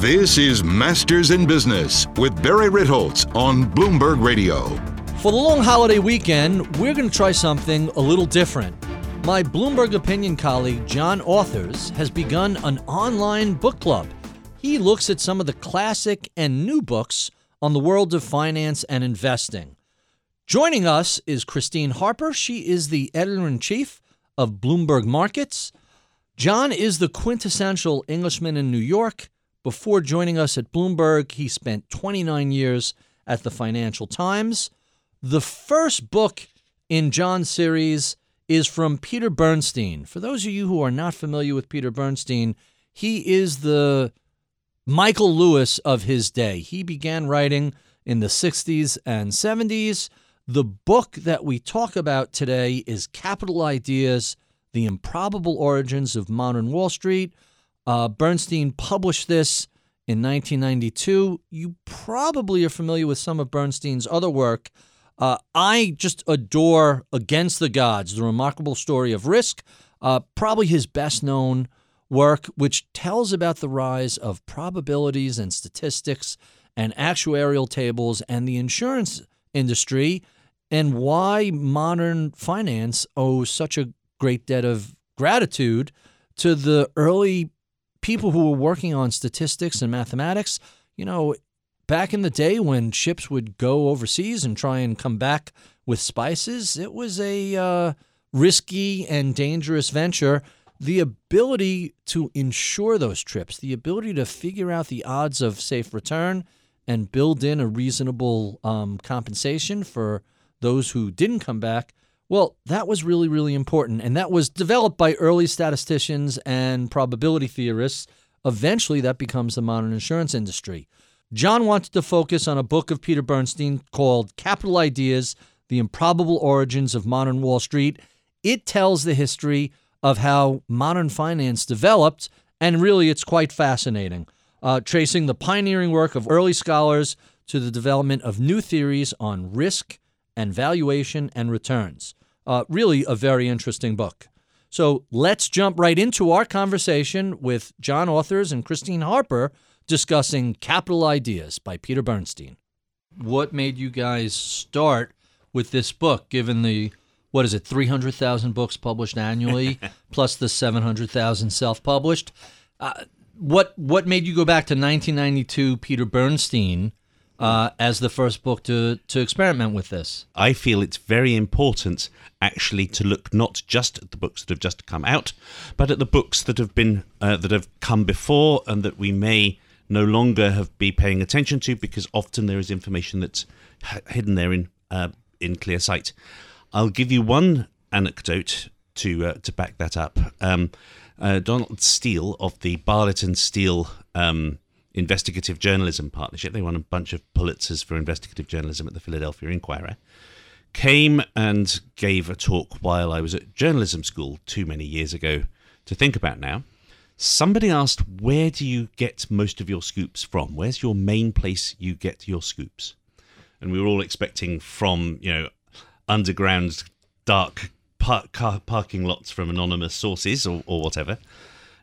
This is Masters in Business with Barry Ritholtz on Bloomberg Radio. For the long holiday weekend, we're going to try something a little different. My Bloomberg Opinion colleague, John Authers, has begun an online book club. He looks at some of the classic and new books on the world of finance and investing. Joining us is Christine Harper. She is the editor-in-chief of Bloomberg Markets. John is the quintessential Englishman in New York. Before joining us at Bloomberg, he spent 29 years at the Financial Times. The first book in John's series is from Peter Bernstein. For those of you who are not familiar with Peter Bernstein, he is the Michael Lewis of his day. He began writing in the 60s and 70s. The book that we talk about today is Capital Ideas: The Improbable Origins of Modern Wall Street. Bernstein published this in 1992. You probably are familiar with some of Bernstein's other work. I just adore Against the Gods, The Remarkable Story of Risk, probably his best-known work, which tells about the rise of probabilities and statistics and actuarial tables and the insurance industry and why modern finance owes such a great debt of gratitude to the early people who were working on statistics and mathematics. You know, back in the day when ships would go overseas and try and come back with spices, it was a risky and dangerous venture. The ability to insure those trips, the ability to figure out the odds of safe return and build in a reasonable compensation for those who didn't come back, well, that was really, really important. And that was developed by early statisticians and probability theorists. Eventually, that becomes the modern insurance industry. John wanted to focus on a book of Peter Bernstein called Capital Ideas: The Improbable Origins of Modern Wall Street. It tells the history of how modern finance developed, and really it's quite fascinating, tracing the pioneering work of early scholars to the development of new theories on risk and valuation and returns. Really a very interesting book. So let's jump right into our conversation with John Authors and Christine Harper discussing Capital Ideas by Peter Bernstein. What made you guys start with this book, given the, 300,000 books published annually, plus the 700,000 self-published? What made you go back to 1992 Peter Bernstein as the first book to experiment with this? I feel it's very important, actually, to look not just at the books that have just come out, but at the books that have been that have come before and that we may no longer have be paying attention to, because often there is information that's hidden there in clear sight. I'll give you one anecdote to back that up. Donald Steele of the Barlett and Steele Investigative Journalism Partnership, they won a bunch of Pulitzers for investigative journalism at the Philadelphia Inquirer, came and gave a talk while I was at journalism school too many years ago to think about now. Somebody asked, where do you get most of your scoops from? Where's your main place you get your scoops? And we were all expecting from, you know, underground dark parking lots from anonymous sources or whatever.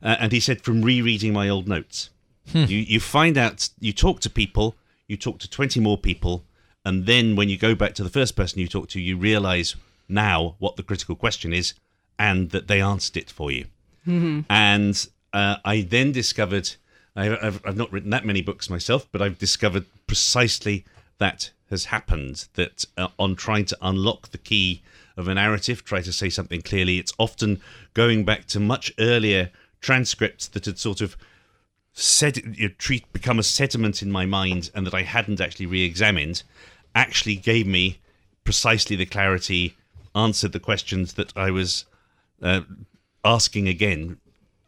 And he said, from rereading my old notes. You find out, you talk to people, you talk to 20 more people, and then when you go back to the first person you talked to, you realise now what the critical question is and that they answered it for you. Mm-hmm. And I then discovered, I've not written that many books myself, but I've discovered precisely that has happened, that on trying to unlock the key of a narrative, try to say something clearly, it's often going back to much earlier transcripts that had sort of become a sediment in my mind and that I hadn't actually re-examined, actually gave me precisely the clarity, answered the questions that I was asking again,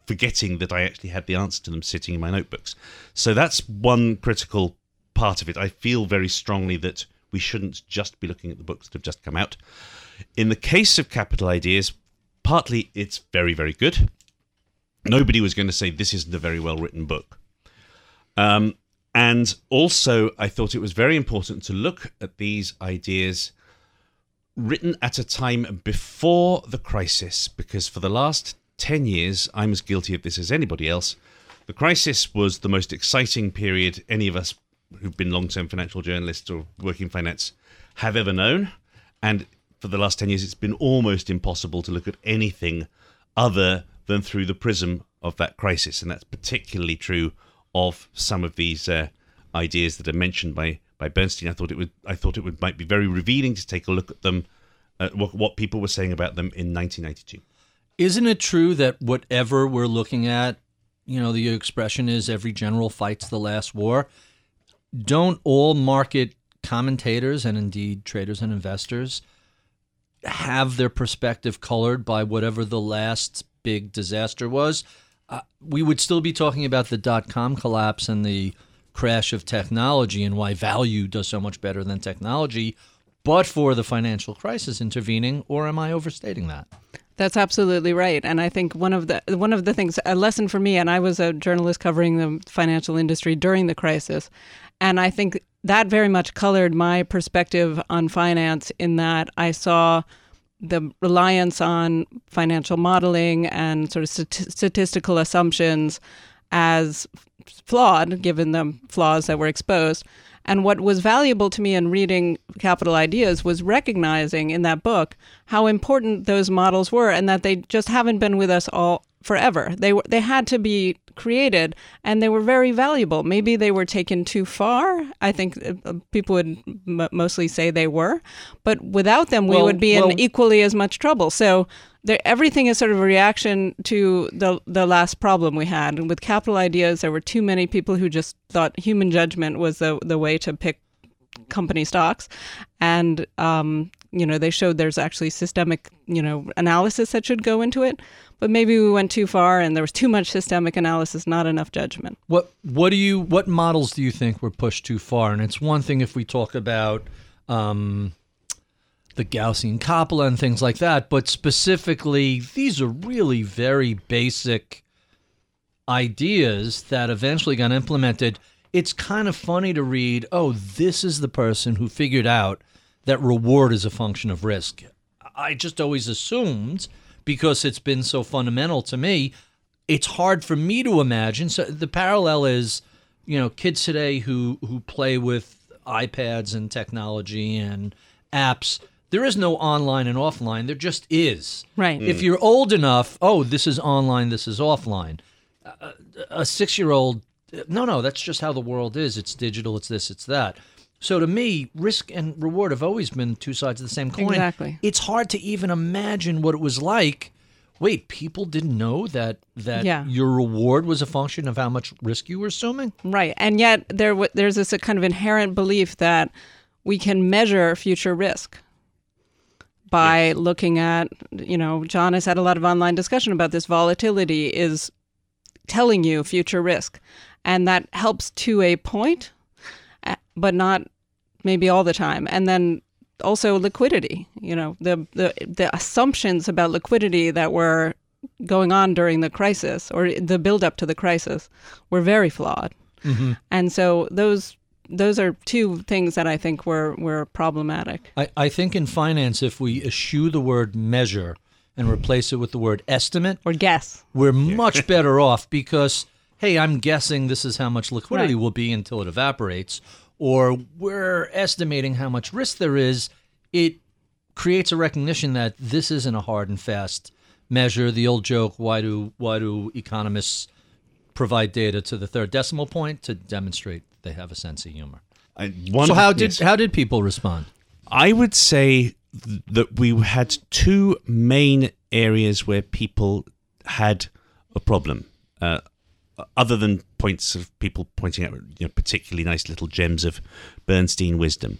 forgetting that I actually had the answer to them sitting in my notebooks. So that's one critical part of it. I feel very strongly that we shouldn't just be looking at the books that have just come out. In the case of Capital Ideas, partly it's very, very good. Nobody was going to say this isn't a very well-written book. And also, I thought it was very important to look at these ideas written at a time before the crisis, because for the last 10 years, I'm as guilty of this as anybody else. The crisis was the most exciting period any of us who've been long-term financial journalists or working in finance have ever known. And for the last 10 years, it's been almost impossible to look at anything other than through the prism of that crisis. And that's particularly true of some of these ideas that are mentioned by Bernstein. I thought it might be very revealing to take a look at them, what people were saying about them in 1992. Isn't it true that whatever we're looking at, you know, the expression is every general fights the last war? Don't all market commentators and indeed traders and investors have their perspective colored by whatever the last big disaster was? We would still be talking about the dot-com collapse and the crash of technology and why value does so much better than technology, but for the financial crisis intervening, or am I overstating that? That's absolutely right. And I think one of the things, a lesson for me, and I was a journalist covering the financial industry during the crisis, and I think that very much colored my perspective on finance in that I saw the reliance on financial modeling and sort of statistical assumptions as flawed, given the flaws that were exposed. And what was valuable to me in reading Capital Ideas was recognizing in that book how important those models were and that they just haven't been with us all forever. They had to be created and they were very valuable. Maybe they were taken too far. I think people would mostly say they were. But without them, we would be in equally as much trouble. So everything is sort of a reaction to the last problem we had. And with Capital Ideas, there were too many people who just thought human judgment was the way to pick company stocks. And, you know, they showed there's actually systemic, you know, analysis that should go into it. But maybe we went too far and there was too much systemic analysis, not enough judgment. What models do you think were pushed too far? And it's one thing if we talk about the Gaussian copula and things like that, but specifically, these are really very basic ideas that eventually got implemented. It's kind of funny to read, oh, this is the person who figured out that reward is a function of risk. I just always assumed, because it's been so fundamental to me, it's hard for me to imagine. So the parallel is, you know, kids today who play with iPads and technology and apps, there is no online and offline. There just is. Right. If you're old enough, oh, this is online, this is offline. A 6-year-old, no, that's just how the world is. It's digital, it's this, it's that. So to me, risk and reward have always been two sides of the same coin. Exactly. It's hard to even imagine what it was like. Wait, people didn't know that your reward was a function of how much risk you were assuming? Right. And yet there's this kind of inherent belief that we can measure future risk by looking at, you know, John has had a lot of online discussion about this. Volatility is telling you future risk. And that helps to a point, but not maybe all the time. And then also liquidity, you know, the assumptions about liquidity that were going on during the crisis or the buildup to the crisis were very flawed. Mm-hmm. And so those are two things that I think were problematic. I think in finance, if we eschew the word measure and replace it with the word estimate or guess, we're much better off because, hey, I'm guessing this is how much liquidity will be until it evaporates, or we're estimating how much risk there is. It creates a recognition that this isn't a hard and fast measure. The old joke, why do economists provide data to the third decimal point? To demonstrate they have a sense of humor. So how did people respond? I would say that we had two main areas where people had a problem, other than points of people pointing out, you know, particularly nice little gems of Bernstein wisdom.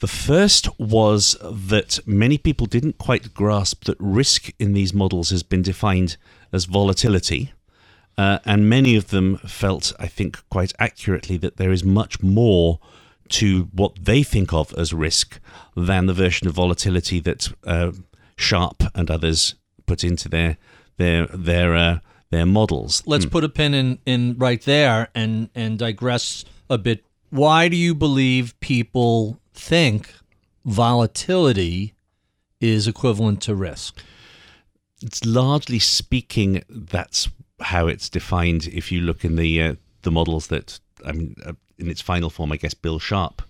The first was that many people didn't quite grasp that risk in these models has been defined as volatility. And many of them felt, I think, quite accurately that there is much more to what they think of as risk than the version of volatility that Sharpe and others put into their models. Let's put a pin in right there and digress a bit. Why do you believe people think volatility is equivalent to risk? It's largely speaking, that's how it's defined if you look in the models that, I mean, in its final form, I guess, Bill Sharpe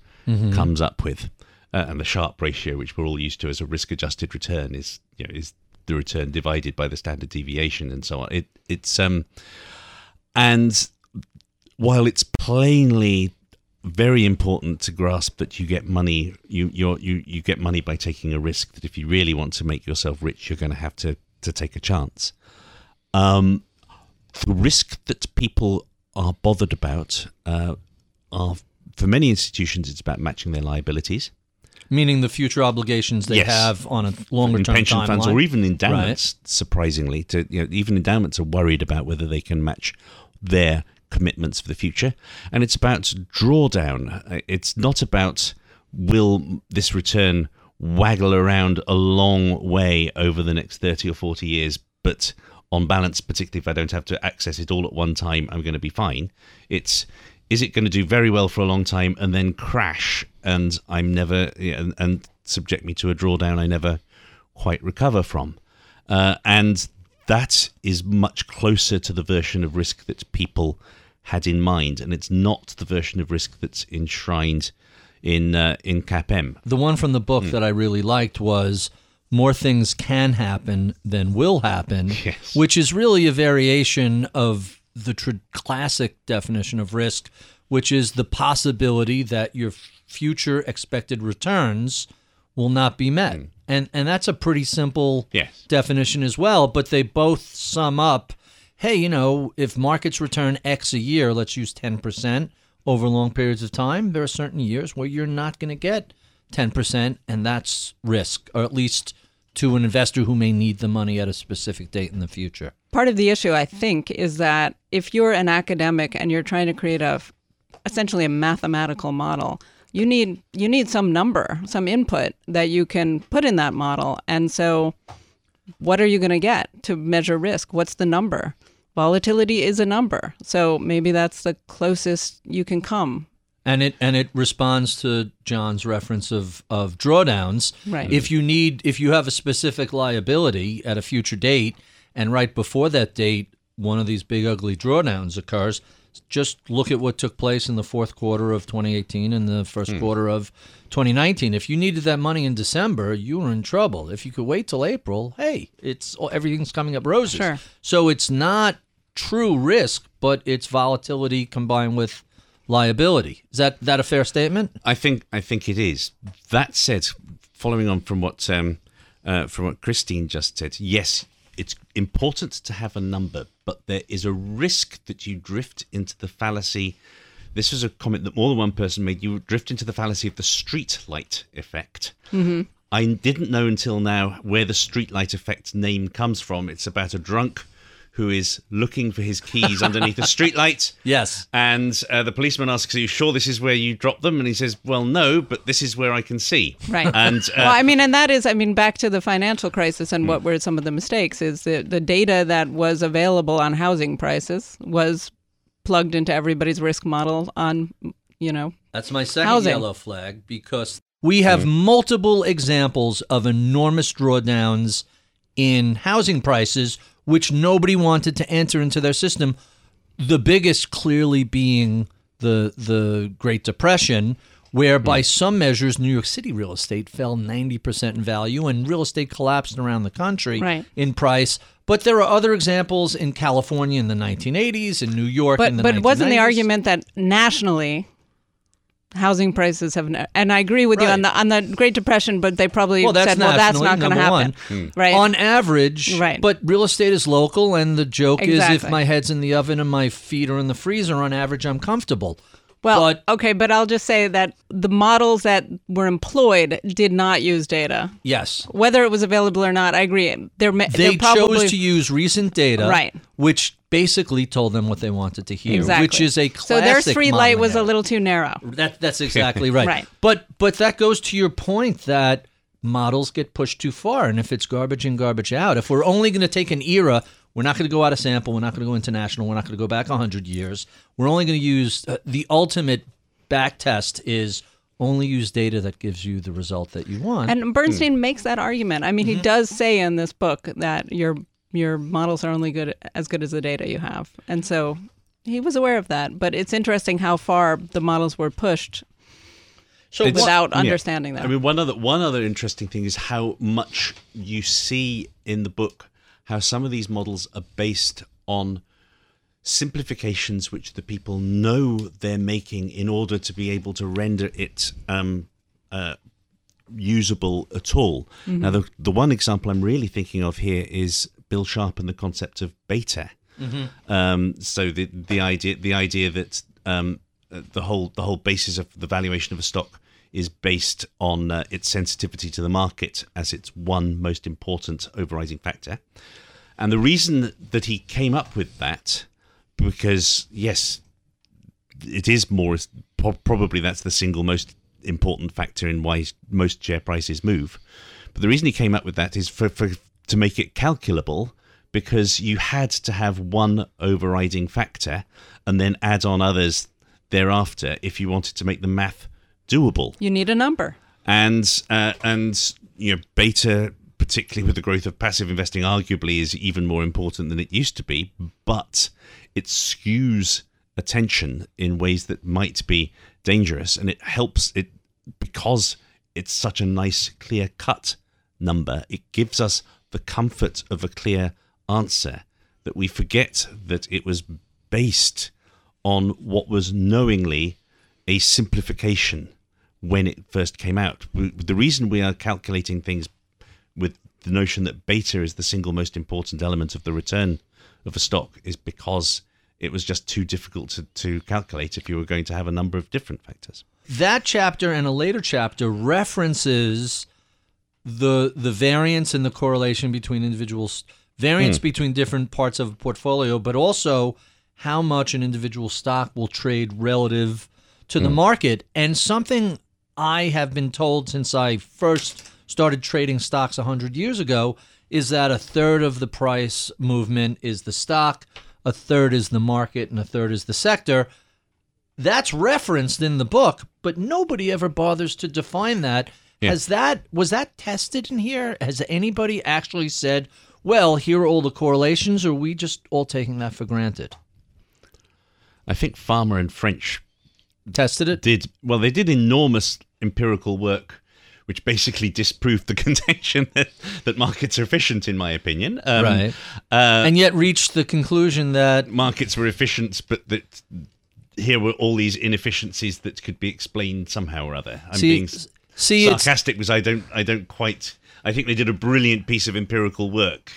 comes up with. And the Sharpe ratio, which we're all used to as a risk-adjusted return, is, you know, is the return divided by the standard deviation and so on. It's and while it's plainly very important to grasp that you get money, you get money by taking a risk, that if you really want to make yourself rich, you're going to have to take a chance. The risk that people are bothered about are, for many institutions, it's about matching their liabilities. Meaning the future obligations they have on a longer-term pension timeline. Funds or even endowments, surprisingly. Even endowments are worried about whether they can match their commitments for the future. And it's about drawdown. It's not about will this return waggle around a long way over the next 30 or 40 years, but on balance, particularly if I don't have to access it all at one time, I'm going to be fine. It's... is it going to do very well for a long time and then crash and I'm never and subject me to a drawdown I never quite recover from? And that is much closer to the version of risk that people had in mind, and it's not the version of risk that's enshrined in CAPM. The one from the book that I really liked was more things can happen than will happen, which is really a variation of the classic definition of risk, which is the possibility that your future expected returns will not be met. And that's a pretty simple definition as well, but they both sum up, hey, you know, if markets return X a year, let's use 10% over long periods of time, there are certain years where you're not going to get 10%, and that's risk, or at least to an investor who may need the money at a specific date in the future. Part of the issue, I think, is that if you're an academic and you're trying to create essentially a mathematical model, you need some number, some input that you can put in that model. And so what are you going to get to measure risk? What's the number? Volatility is a number. So maybe that's the closest you can come. And it responds to John's reference of drawdowns. Right. If you have a specific liability at a future date, and right before that date, one of these big ugly drawdowns occurs, just look at what took place in the fourth quarter of 2018 and the first quarter of 2019. If you needed that money in December, you were in trouble. If you could wait till April, hey, everything's coming up roses. Sure. So it's not true risk, but it's volatility combined with liability. Is that a fair statement? I think it is. That said, following on from what Christine just said, yes, it's important to have a number, but there is a risk that you drift into the fallacy. This was a comment that more than one person made. You drift into the fallacy of the streetlight effect. I didn't know until now where the streetlight effect name comes from. It's about a drunk who is looking for his keys underneath a streetlight. Yes. And the policeman asks, are you sure this is where you dropped them? And he says, well, no, but this is where I can see. Right. And back to the financial crisis and what were some of the mistakes is that the data that was available on housing prices was plugged into everybody's risk model on, That's my second housing. Yellow flag, because we have multiple examples of enormous drawdowns in housing prices, which nobody wanted to enter into their system, the biggest clearly being the Great Depression, where by some measures, New York City real estate fell 90% in value and real estate collapsed around the country in price. But there are other examples in California in the 1980s, in New York in the 1990s. But wasn't the argument that nationally housing prices have, and I agree with you on the Great Depression, but they probably said, that's not going to happen, right? On average, but real estate is local, and the joke is if my head's in the oven and my feet are in the freezer, on average, I'm comfortable. Well, but I'll just say that the models that were employed did not use data. Yes. Whether it was available or not, I agree. They probably chose to use recent data, which basically told them what they wanted to hear, which is a classic. So their streetlight was a little too narrow. That's exactly right. But that goes to your point that models get pushed too far, and if it's garbage in, garbage out, if we're only going to take an era, we're not going to go out of sample. We're not going to go international. We're not going to go back 100 years. We're only going to use the ultimate back test is only use data that gives you the result that you want. And Bernstein makes that argument. I mean, he does say in this book that your your models are only good as the data you have. And so he was aware of that. But it's interesting how far the models were pushed without understanding that. I mean, one other interesting thing is how much you see in the book how some of these models are based on simplifications which the people know they're making in order to be able to render it usable at all. Mm-hmm. Now, the one example I'm really thinking of here is Bill Sharpe and the concept of beta. Mm-hmm. So the idea that the whole basis of the valuation of a stock is based on its sensitivity to the market as its one most important overriding factor. And the reason that he came up with that, because yes, it is more, probably that's the single most important factor in why most share prices move. But the reason he came up with that is to make it calculable, because you had to have one overriding factor and then add on others thereafter if you wanted to make the math doable. You need a number. And you know, beta, particularly with the growth of passive investing, arguably is even more important than it used to be, but it skews attention in ways that might be dangerous, and it helps it because it's such a nice clear-cut number. It gives us the comfort of a clear answer, that we forget that it was based on what was knowingly a simplification when it first came out. The reason we are calculating things with the notion that beta is the single most important element of the return of a stock is because it was just too difficult to calculate if you were going to have a number of different factors. That chapter and a later chapter references the variance and the correlation between individuals, variance between different parts of a portfolio, but also how much an individual stock will trade relative to the market. And something I have been told since I first started trading stocks 100 years ago is that a third of the price movement is the stock, a third is the market, and a third is the sector. That's referenced in the book, but nobody ever bothers to define that. Yeah. Was that tested in here? Has anybody actually said, well, here are all the correlations, or are we just all taking that for granted? I think Fama and French tested it. They did enormous empirical work, which basically disproved the contention that markets are efficient, in my opinion. Right. And yet reached the conclusion that markets were efficient, but that here were all these inefficiencies that could be explained somehow or other. Sarcastic because I think they did a brilliant piece of empirical work.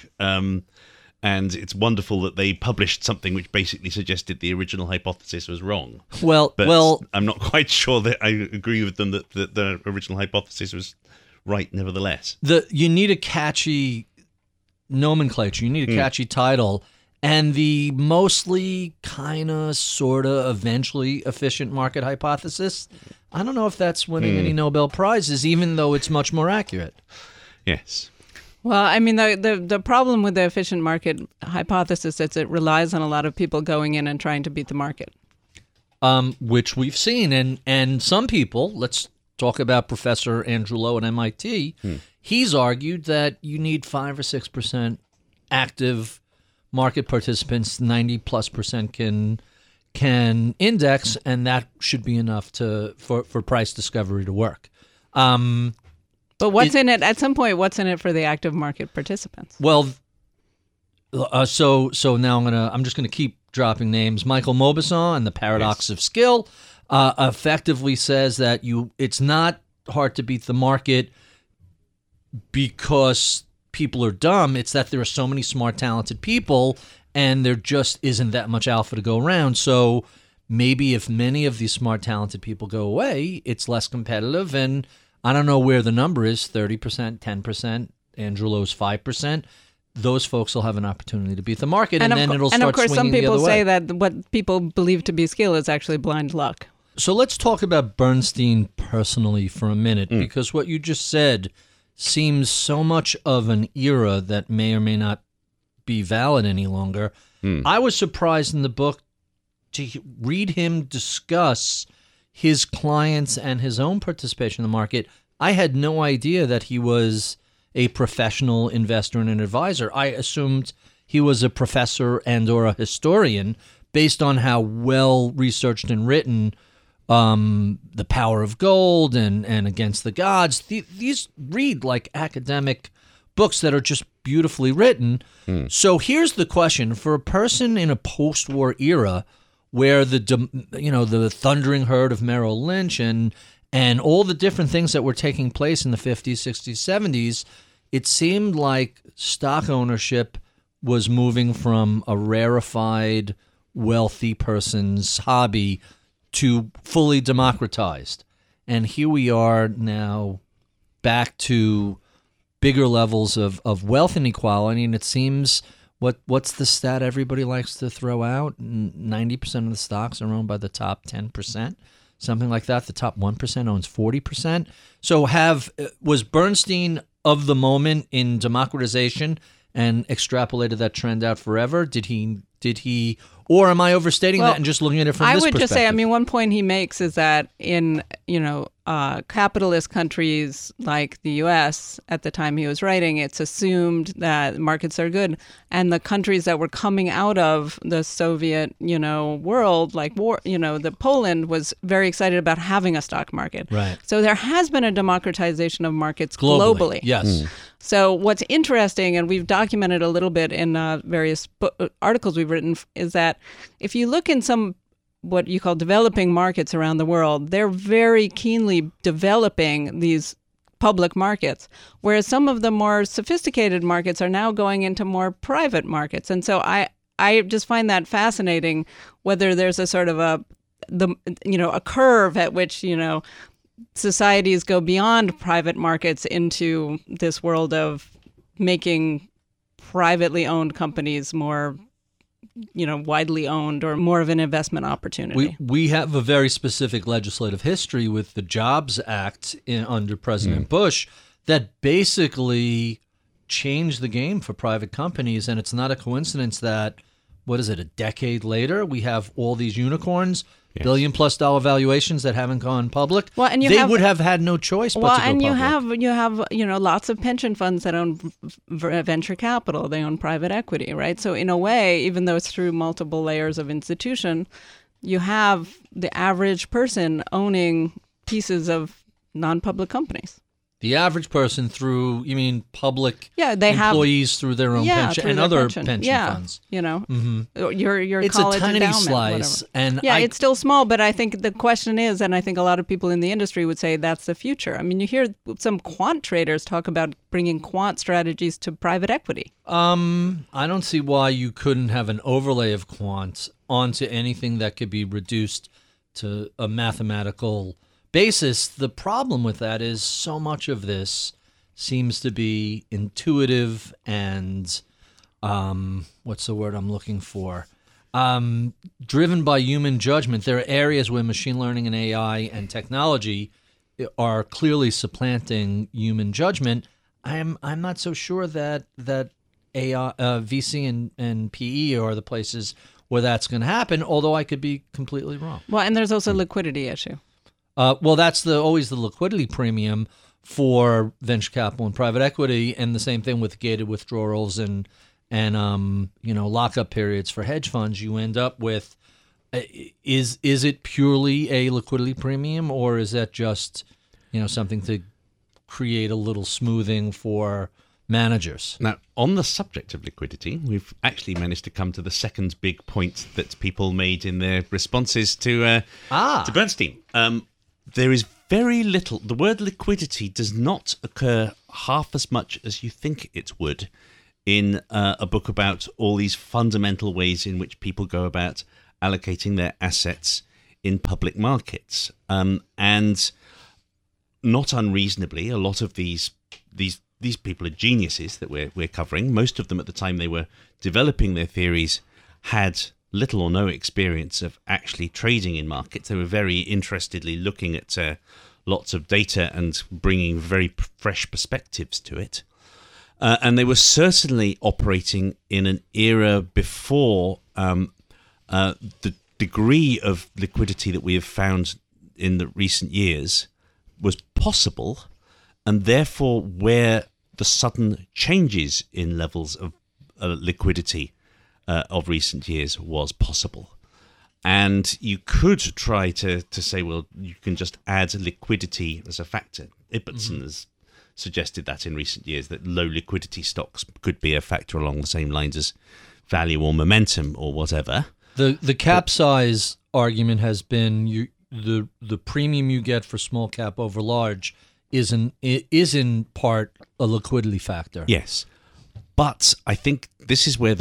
And it's wonderful that they published something which basically suggested the original hypothesis was wrong. Well, I'm not quite sure that I agree with them that the original hypothesis was right, nevertheless. You need a catchy nomenclature. You need a catchy title. And the mostly kind of sort of eventually efficient market hypothesis, I don't know if that's winning any Nobel Prizes, even though it's much more accurate. Yes. Well, I mean, the problem with the efficient market hypothesis is it relies on a lot of people going in and trying to beat the market. Which we've seen. And some people, let's talk about Professor Andrew Lo at MIT, he's argued that you need 5 or 6% active market participants, 90+% can index, and that should be enough for price discovery to work. But what's in it for the active market participants? Well, so now I'm just going to keep dropping names. Michael Mauboussin and the Paradox of Skill effectively says that it's not hard to beat the market because people are dumb. It's that there are so many smart, talented people, and there just isn't that much alpha to go around. So maybe if many of these smart, talented people go away, it's less competitive, and I don't know where the number is, 30%, 10%, Andrew Lowe's 5%. Those folks will have an opportunity to beat the market, and then it'll start swinging the other way. And of course, some people say that what people believe to be skill is actually blind luck. So let's talk about Bernstein personally for a minute, because what you just said seems so much of an era that may or may not be valid any longer. I was surprised in the book to read him discuss his clients and his own participation in the market. I had no idea that he was a professional investor and an advisor. I assumed he was a professor and or a historian based on how well researched and written The Power of Gold and Against the Gods. These read like academic books that are just beautifully written. Mm. So here's the question. For a person in a post-war era where the thundering herd of Merrill Lynch and all the different things that were taking place in the 50s, 60s, 70s, it seemed like stock ownership was moving from a rarefied, wealthy person's hobby to fully democratized. And here we are now back to bigger levels of wealth inequality. And it seems, what's the stat everybody likes to throw out? 90% of the stocks are owned by the top 10%, something like that. The top 1% owns 40%. So was Bernstein of the moment in democratization and extrapolated that trend out forever? Did he, or am I overstating that and just looking at it from this perspective? I would just say, one point he makes is that in, capitalist countries like the U.S. at the time he was writing, it's assumed that markets are good. And the countries that were coming out of the Soviet, world, like the Poland was very excited about having a stock market. Right. So there has been a democratization of markets globally. Yes. Mm. So what's interesting, and we've documented a little bit in various articles we've written, is that if you look in some what you call developing markets around the world, they're very keenly developing these public markets, whereas some of the more sophisticated markets are now going into more private markets. And so I just find that fascinating, whether there's a sort of a curve at which, societies go beyond private markets into this world of making privately owned companies more widely owned or more of an investment opportunity. We have a very specific legislative history with the Jobs Act under President Bush that basically changed the game for private companies. And it's not a coincidence that, a decade later, we have all these unicorns, yes, $1 billion+ valuations that haven't gone public. Well, and they would have had no choice but to go public. You have lots of pension funds that own venture capital. They own private equity, right? So in a way, even though it's through multiple layers of institution, you have the average person owning pieces of non-public companies. The average person through, public employees have, through their own pension and other pension funds. Your it's college endowment. It's a tiny slice. And it's still small, but I think the question is, and I think a lot of people in the industry would say that's the future. You hear some quant traders talk about bringing quant strategies to private equity. I don't see why you couldn't have an overlay of quants onto anything that could be reduced to a mathematical basis. The problem with that is so much of this seems to be intuitive and what's the word I'm looking for? Driven by human judgment. There are areas where machine learning and AI and technology are clearly supplanting human judgment. I'm not so sure that AI, VC and PE are the places where that's going to happen, although I could be completely wrong. Well, and there's also a liquidity issue. That's always the liquidity premium for venture capital and private equity, and the same thing with gated withdrawals and lockup periods for hedge funds. You end up with is it purely a liquidity premium, or is that just something to create a little smoothing for managers? Now, on the subject of liquidity, we've actually managed to come to the second big point that people made in their responses to Bernstein. There is very little. The word liquidity does not occur half as much as you think it would in a book about all these fundamental ways in which people go about allocating their assets in public markets. And not unreasonably, a lot of these people are geniuses that we're covering. Most of them at the time they were developing their theories had little or no experience of actually trading in markets. They were very interestedly looking at lots of data and bringing very fresh perspectives to it. And they were certainly operating in an era before the degree of liquidity that we have found in the recent years was possible, and therefore where the sudden changes in levels of liquidity of recent years was possible. And you could try to say, well, you can just add liquidity as a factor. Ibbotson has suggested that in recent years, that low liquidity stocks could be a factor along the same lines as value or momentum or whatever. The capsize argument has been the premium you get for small cap over large is in part a liquidity factor. Yes, but I think this is where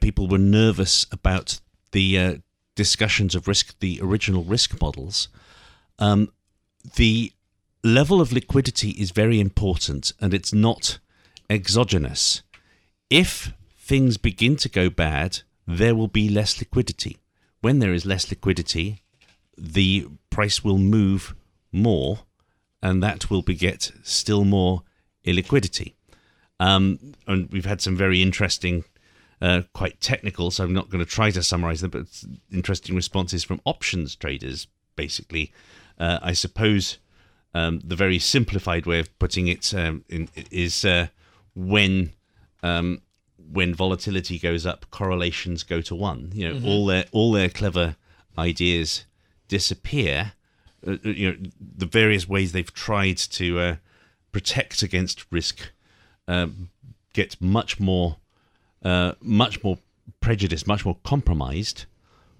people were nervous about the discussions of risk, the original risk models. The level of liquidity is very important, and it's not exogenous. If things begin to go bad, there will be less liquidity. When there is less liquidity, the price will move more, and that will beget still more illiquidity. And we've had some very interesting, quite technical, so I'm not going to try to summarize them, but interesting responses from options traders, basically. I suppose the very simplified way of putting it is when volatility goes up, correlations go to one. You know, all their clever ideas disappear. You know, the various ways they've tried to protect against risk get much more prejudiced, much more compromised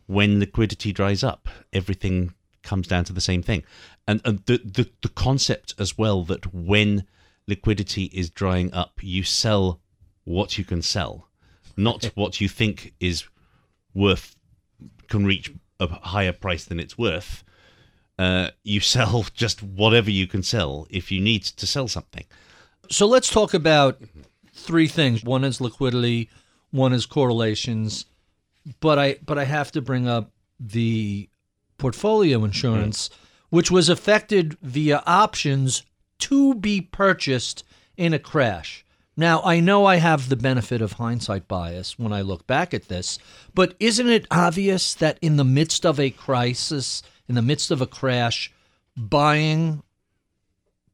when liquidity dries up. Everything comes down to the same thing, and the concept as well that when liquidity is drying up, you sell what you can sell, not what you think is worth, can reach a higher price than it's worth. You sell just whatever you can sell if you need to sell something. So let's talk about three things. One is liquidity, one is correlations, but I have to bring up the portfolio insurance, which was affected via options to be purchased in a crash. Now, I know I have the benefit of hindsight bias when I look back at this, but isn't it obvious that in the midst of a crisis, in the midst of a crash, buying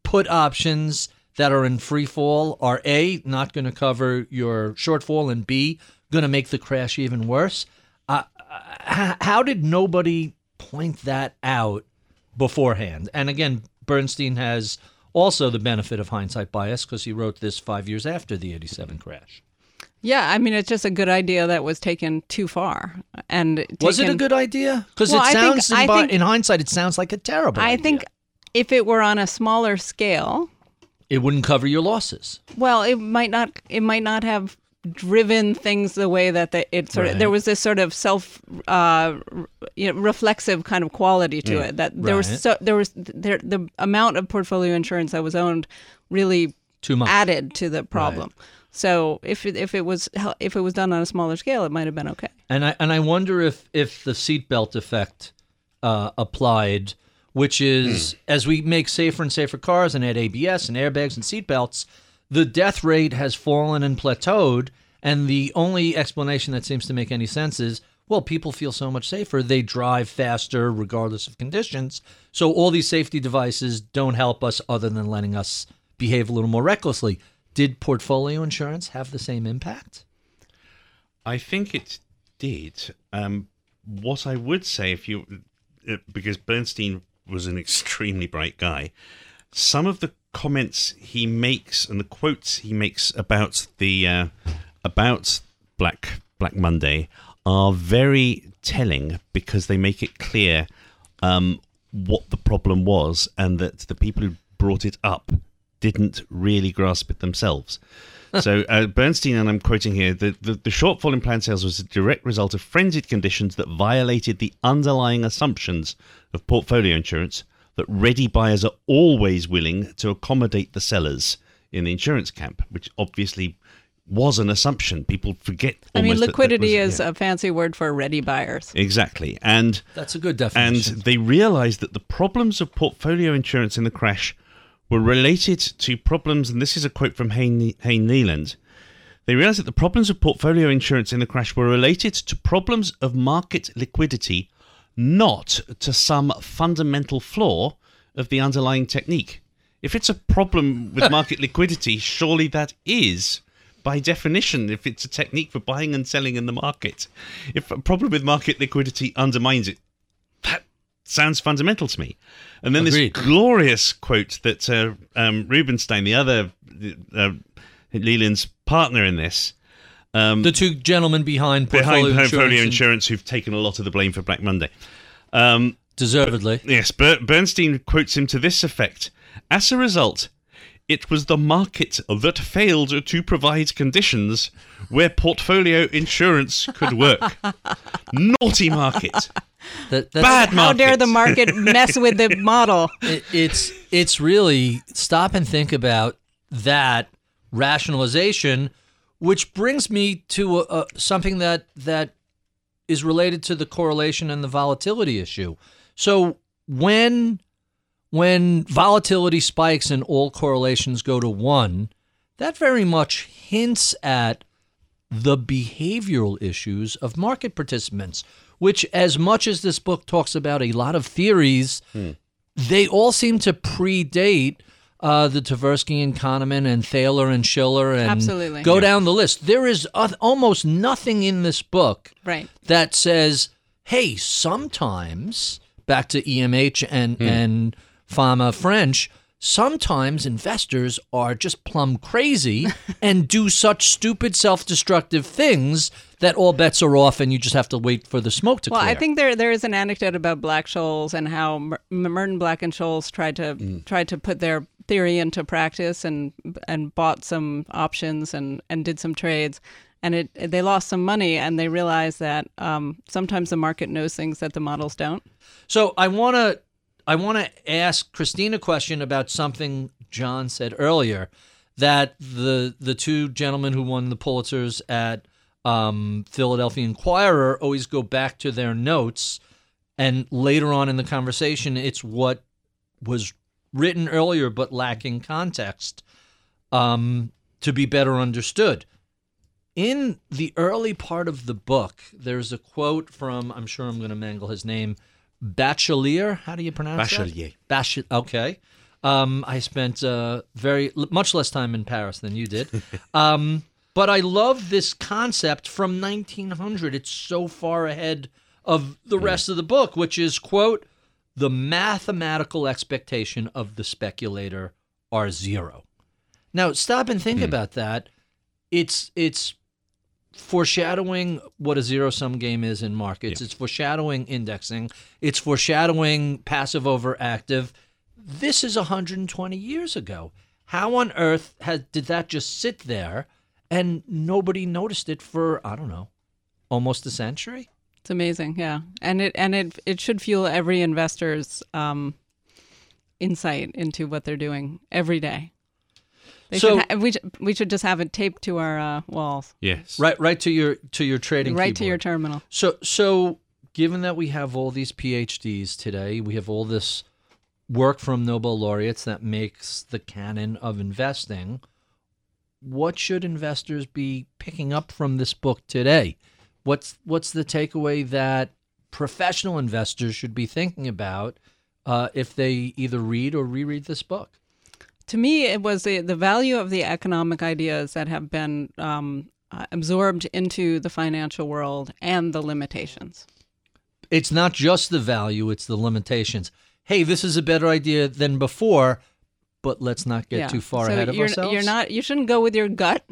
put options that are in free fall are A, not going to cover your shortfall, and B, going to make the crash even worse? How did nobody point that out beforehand? And again, Bernstein has also the benefit of hindsight bias because he wrote this 5 years after the 87 crash. Yeah, I mean, it's just a good idea that was taken too far. Was it a good idea? Because in hindsight, it sounds like a terrible idea. I think if it were on a smaller scale, it wouldn't cover your losses. Well, it might not have driven things the way that there was this sort of self reflexive kind of quality to it, that the amount of portfolio insurance that was owned really too much added to the problem. Right. So if it was done on a smaller scale, it might have been okay. And I wonder if the seatbelt effect applied, which is as we make safer and safer cars and add ABS and airbags and seatbelts, the death rate has fallen and plateaued, and the only explanation that seems to make any sense is, well, people feel so much safer, they drive faster regardless of conditions, so all these safety devices don't help us other than letting us behave a little more recklessly. Did portfolio insurance have the same impact? I think it did. What I would say, because Bernstein was an extremely bright guy, some of the comments he makes and the quotes he makes about the about Black Monday are very telling, because they make it clear what the problem was, and that the people who brought it up didn't really grasp it themselves. So Bernstein, and I'm quoting here, the shortfall in planned sales was a direct result of frenzied conditions that violated the underlying assumptions of portfolio insurance, that ready buyers are always willing to accommodate the sellers in the insurance camp, which obviously was an assumption. People forget. I mean, liquidity is a fancy word for ready buyers. Exactly. And that's a good definition. And they realized that the problems of portfolio insurance in the crash were related to problems, and this is a quote from Hayne Leland, they realized that the problems of portfolio insurance in the crash were related to problems of market liquidity, not to some fundamental flaw of the underlying technique. If it's a problem with market liquidity, surely that is by definition if it's a technique for buying and selling in the market. If a problem with market liquidity undermines it, that sounds fundamental to me. And then this glorious quote that Rubinstein, the other Leland's partner in this, the two gentlemen behind Portfolio Insurance who've taken a lot of the blame for Black Monday. Deservedly. Bernstein quotes him to this effect. As a result, it was the market that failed to provide conditions where portfolio insurance could work. Naughty market. Bad market. How dare the market mess with the model? It's really, stop and think about that rationalization, which brings me to something that is related to the correlation and the volatility issue. So when volatility spikes and all correlations go to one, that very much hints at the behavioral issues of market participants, which, as much as this book talks about a lot of theories, they all seem to predate the Tversky and Kahneman and Thaler and Shiller and go down the list. There is almost nothing in this book that says, hey, sometimes, back to EMH and Fama French, sometimes investors are just plumb crazy and do such stupid self-destructive things that all bets are off and you just have to wait for the smoke to clear. Well, I think there is an anecdote about Black-Scholes and how Merton, Black, and Scholes tried to put their theory into practice and bought some options and did some trades. And they lost some money, and they realized that sometimes the market knows things that the models don't. So I want to ask Christine a question about something John said earlier, that the two gentlemen who won the Pulitzers at Philadelphia Inquirer always go back to their notes, and later on in the conversation, it's what was written earlier but lacking context to be better understood. In the early part of the book, there's a quote from, I'm sure I'm going to mangle his name, Bachelier. How do you pronounce Bachelier. That? Bachelier. Okay. I spent much less time in Paris than you did. But I love this concept from 1900. It's so far ahead of the rest of the book, which is, quote, the mathematical expectation of the speculator are zero. Now, stop and think about that. It's foreshadowing what a zero-sum game is in markets. Yeah. It's foreshadowing indexing. It's foreshadowing passive over active. This is 120 years ago. How on earth did that just sit there and nobody noticed it for, I don't know, almost a century? It's amazing, yeah. And it should fuel every investor's insight into what they're doing every day. We should just have it taped to our walls. Yes. Right to your trading keyboard. Right to your terminal. So given that we have all these PhDs today, we have all this work from Nobel laureates that makes the canon of investing, what should investors be picking up from this book today? What's the takeaway that professional investors should be thinking about if they either read or reread this book? To me, it was the value of the economic ideas that have been absorbed into the financial world and the limitations. It's not just the value, it's the limitations. Hey, this is a better idea than before, but let's not get too far ahead of ourselves. You shouldn't go with your gut,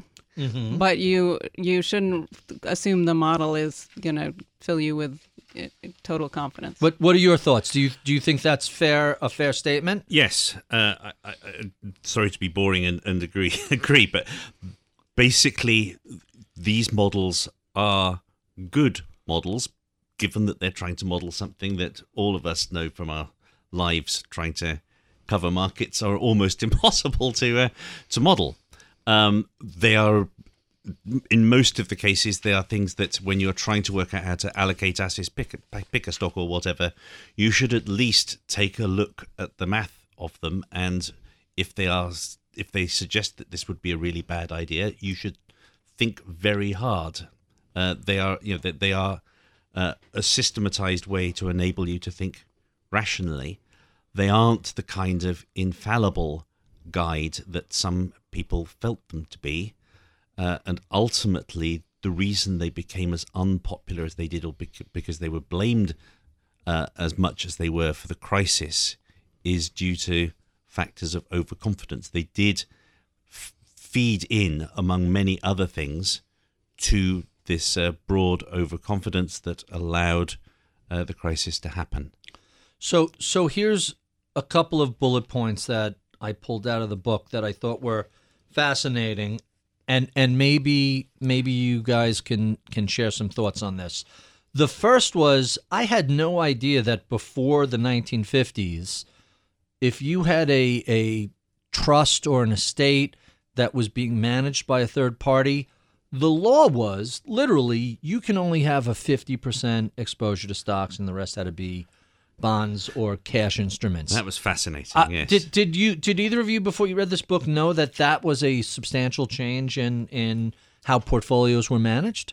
but you shouldn't assume the model is going to fill you with total confidence. But what are your thoughts? Do you think that's a fair statement? Yes. I sorry to be boring and agree, but basically these models are good models, given that they're trying to model something that all of us know from our lives. Trying to cover markets are almost impossible to model. They are. In most of the cases, there are things that when you're trying to work out how to allocate assets, pick a stock or whatever, you should at least take a look at the math of them. And if they suggest that this would be a really bad idea, you should think very hard. They are a systematized way to enable you to think rationally. They aren't the kind of infallible guide that some people felt them to be. and ultimately the reason they became as unpopular as they did, or because they were blamed as much as they were for the crisis, is due to factors of overconfidence. They did feed in, among many other things, to this broad overconfidence that allowed the crisis to happen. So here's a couple of bullet points that I pulled out of the book that I thought were fascinating, and maybe you guys can share some thoughts on this. The first was, I had no idea that before the 1950s, if you had a trust or an estate that was being managed by a third party, the law was literally you can only have a 50% exposure to stocks, and the rest had to be bonds or cash instruments. That was fascinating. Yes. Did either of you, before you read this book, know that was a substantial change in how portfolios were managed?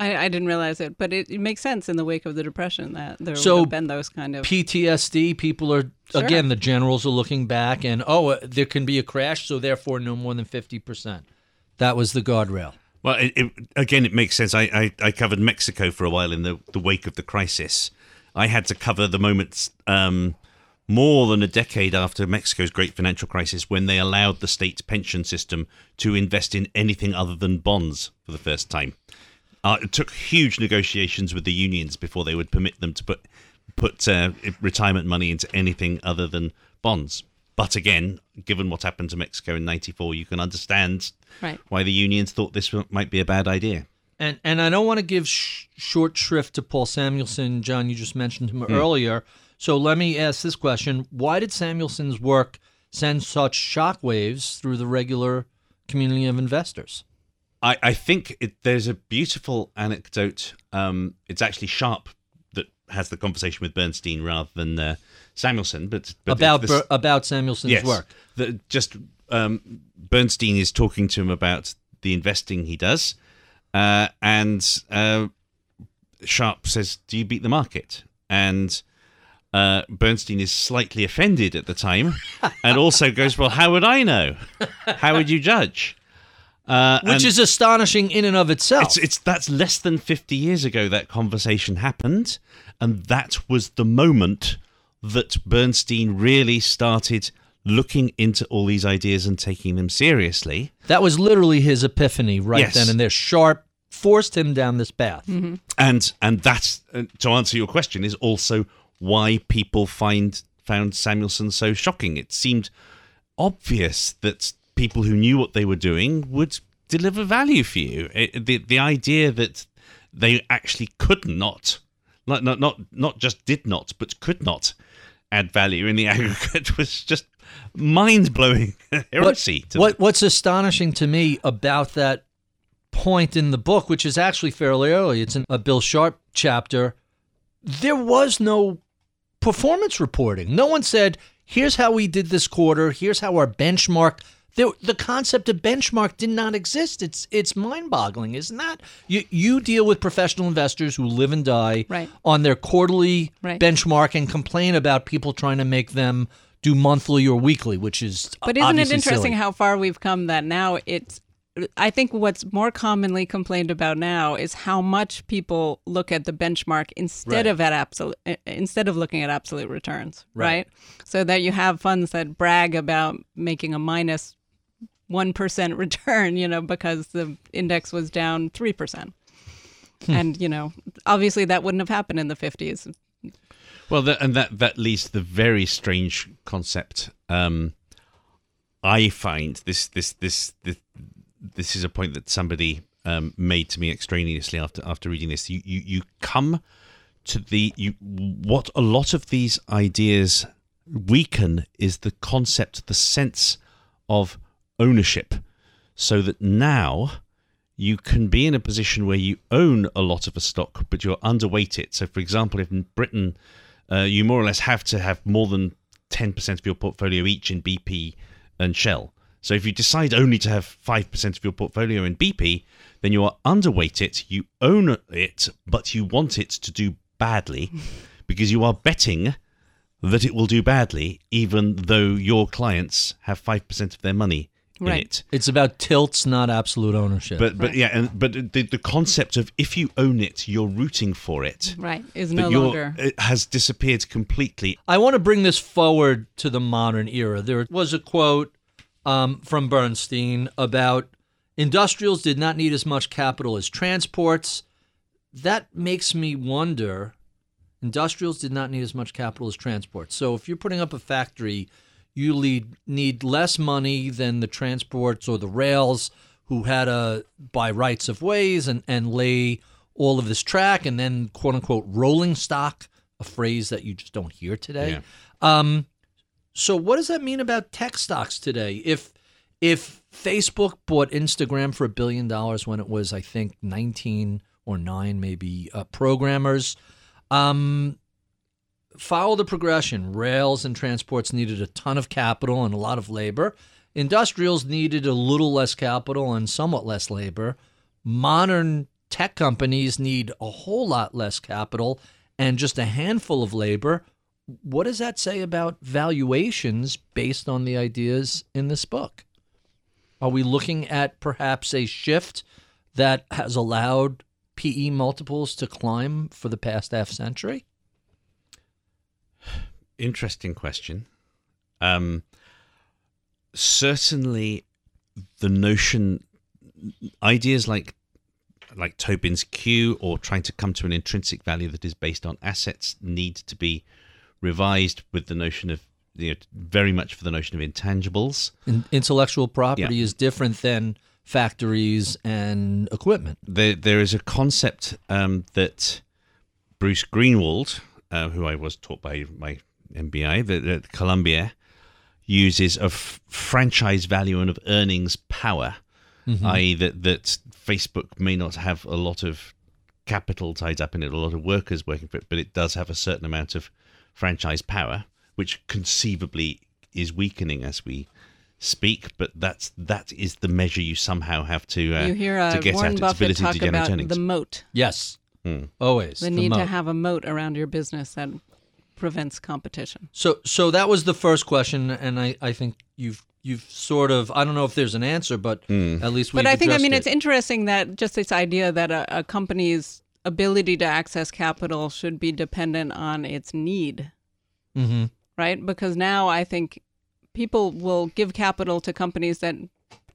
I didn't realize it, but it makes sense in the wake of the Depression that there would have been those kind of PTSD. People are, sure. Again, the generals are looking back and, there can be a crash, so therefore no more than 50%. That was the guardrail. Well, it makes sense. I covered Mexico for a while in the wake of the crisis. I had to cover the moments more than a decade after Mexico's great financial crisis when they allowed the state pension system to invest in anything other than bonds for the first time. It took huge negotiations with the unions before they would permit them to put retirement money into anything other than bonds. But again, given what happened to Mexico in 1994, you can understand why the unions thought this might be a bad idea. And I don't want to give short shrift to Paul Samuelson. John, you just mentioned him earlier. So let me ask this question. Why did Samuelson's work send such shockwaves through the regular community of investors? I think there's a beautiful anecdote. It's actually Sharpe that has the conversation with Bernstein rather than Samuelson. But about Samuelson's work. Bernstein is talking to him about the investing he does. And Sharpe says, do you beat the market? And Bernstein is slightly offended at the time and also goes, well, how would I know? How would you judge? Which is astonishing in and of itself. That's less than 50 years ago that conversation happened, and that was the moment that Bernstein really started looking into all these ideas and taking them seriously. That was literally his epiphany then and there. Sharpe forced him down this path. Mm-hmm. And that's, to answer your question, is also why people found Samuelson so shocking. It seemed obvious that people who knew what they were doing would deliver value for you. The idea that they actually could not add value in the aggregate was just mind-blowing heresy. What's astonishing to me about that point in the book, which is actually fairly early, it's in a Bill Sharpe chapter, there was no performance reporting. No one said, here's how we did this quarter, here's how our benchmark... The concept of benchmark did not exist. It's mind-boggling, isn't that? You deal with professional investors who live and die on their quarterly benchmark and complain about people trying to make them do monthly or weekly, which is obviously silly. But isn't it interesting how far we've come that now it's... I think what's more commonly complained about now is how much people look at the benchmark instead of looking at absolute returns, right? So that you have funds that brag about making a minus 1% return, because the index was down 3%. And, obviously that wouldn't have happened in the 50s. Well, that leads to the very strange concept. I find this is a point that somebody made to me extraneously after reading this. You come to what a lot of these ideas weaken is the concept, the sense of ownership, so that now you can be in a position where you own a lot of a stock, but you're underweight it. So, for example, if in Britain you more or less have to have more than 10% of your portfolio each in BP and Shell. So if you decide only to have 5% of your portfolio in BP, then you are underweight it, you own it, but you want it to do badly because you are betting that it will do badly, even though your clients have 5% of their money in it. It's about tilts, not absolute ownership. But yeah, and but the concept of if you own it, you're rooting for it. Right, is no longer. It has disappeared completely. I want to bring this forward to the modern era. There was a quote from Bernstein about industrials did not need as much capital as transports. That makes me wonder. Industrials did not need as much capital as transport. So if you're putting up a factory, you need less money than the transports or the rails who had to buy rights of ways and lay all of this track and then, quote unquote, rolling stock, a phrase that you just don't hear today. Yeah. So what does that mean about tech stocks today? If Facebook bought Instagram for $1 billion when it was, I think, 19 or 9 maybe programmers, follow the progression. Rails and transports needed a ton of capital and a lot of labor. Industrials needed a little less capital and somewhat less labor. Modern tech companies need a whole lot less capital and just a handful of labor. What does that say about valuations based on the ideas in this book? Are we looking at perhaps a shift that has allowed PE multiples to climb for the past half century? Interesting question. Certainly, the notion, ideas like Tobin's Q or trying to come to an intrinsic value that is based on assets need to be revised with the notion of, you know, very much for the notion of intangibles. Intellectual property is different than factories and equipment. There is a concept that Bruce Greenwald, who I was taught by my MBA at Columbia, uses of franchise value and of earnings power, i.e. that Facebook may not have a lot of capital tied up in it, a lot of workers working for it, but it does have a certain amount of franchise power, which conceivably is weakening as we speak, but that is the measure you somehow have to you hear to get Warren at its ability to generate earnings. The moat. Yes. Mm. Always. The need moat. To have a moat around your business that prevents competition. So that was the first question, and I think you've sort of, I don't know if there's an answer, but at least we've addressed it. But I think, it's interesting that just this idea that a company's ability to access capital should be dependent on its need, right? Because now I think people will give capital to companies that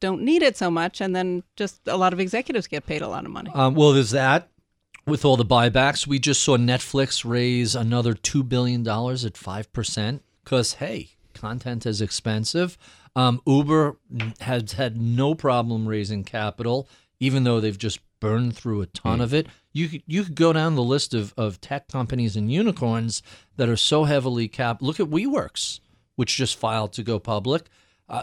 don't need it so much, and then just a lot of executives get paid a lot of money. Well, there's that. With all the buybacks, we just saw Netflix raise another $2 billion at 5% because, hey, content is expensive. Uber has had no problem raising capital, even though they've just burned through a ton of it. You could go down the list of tech companies and unicorns that are so heavily capped. Look at WeWorks, which just filed to go public.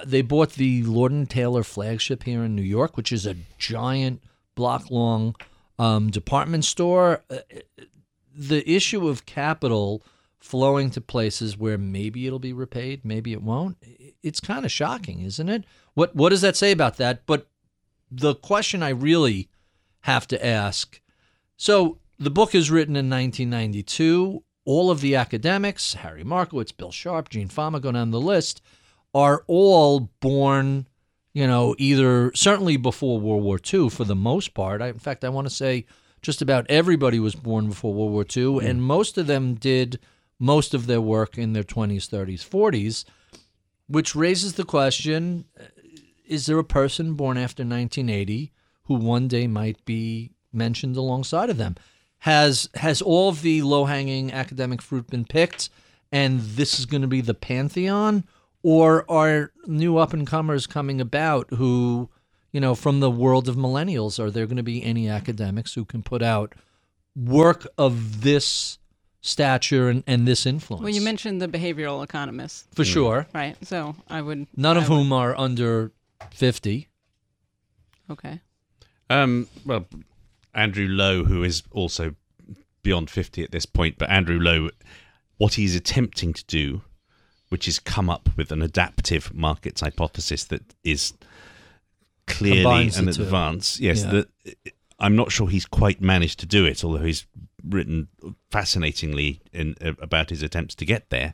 They bought the Lord & Taylor flagship here in New York, which is a giant block-long department store. The issue of capital flowing to places where maybe it'll be repaid, maybe it won't, it's kind of shocking, isn't it? What does that say about that? But the question I really have to ask, so the book is written in 1992. All of the academics, Harry Markowitz, Bill Sharpe, Gene Fama, go down the list, are all born, either certainly before World War II for the most part. In fact, I want to say just about everybody was born before World War II, and most of them did most of their work in their 20s, 30s, 40s, which raises the question, is there a person born after 1980 who one day might be mentioned alongside of them? Has all of the low-hanging academic fruit been picked, and this is going to be the pantheon? Or are new up-and-comers coming about who, from the world of millennials, are there going to be any academics who can put out work of this stature and this influence? Well, you mentioned the behavioral economists. For sure. Right, so I would... None of whom are under 50. Okay. Well... Andrew Lo, who is also beyond 50 at this point, but Andrew Lo, what he's attempting to do, which is come up with an adaptive markets hypothesis that is clearly an advance. Yes, yeah. I'm not sure he's quite managed to do it, although he's written fascinatingly about his attempts to get there.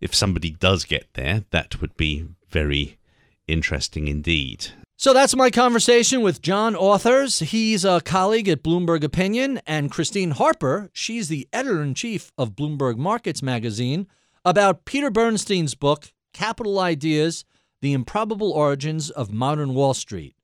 If somebody does get there, that would be very Interesting indeed. So that's my conversation with John Authers. He's a colleague at Bloomberg Opinion, and Christine Harper, she's the editor-in-chief of Bloomberg Markets magazine, about Peter Bernstein's book, Capital Ideas: The Improbable Origins of Modern Wall Street.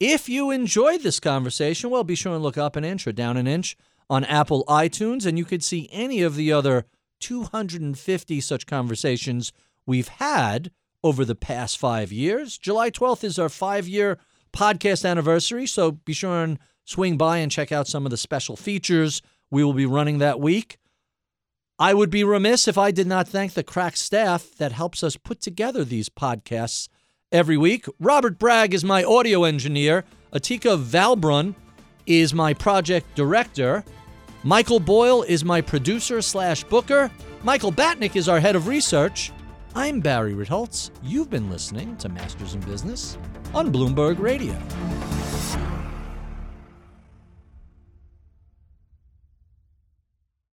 If you enjoyed this conversation, well, be sure and look Up an Inch or Down an Inch on Apple iTunes, and you could see any of the other 250 such conversations we've had over the past 5 years. July 12th is our 5-year podcast anniversary, so be sure and swing by and check out some of the special features we will be running that week. I would be remiss if I did not thank the crack staff that helps us put together these podcasts every week. Robert Bragg is my audio engineer. Atika Valbrun is my project director. Michael Boyle is my producer/booker. Michael Batnick is our head of research. I'm Barry Ritholtz. You've been listening to Masters in Business on Bloomberg Radio.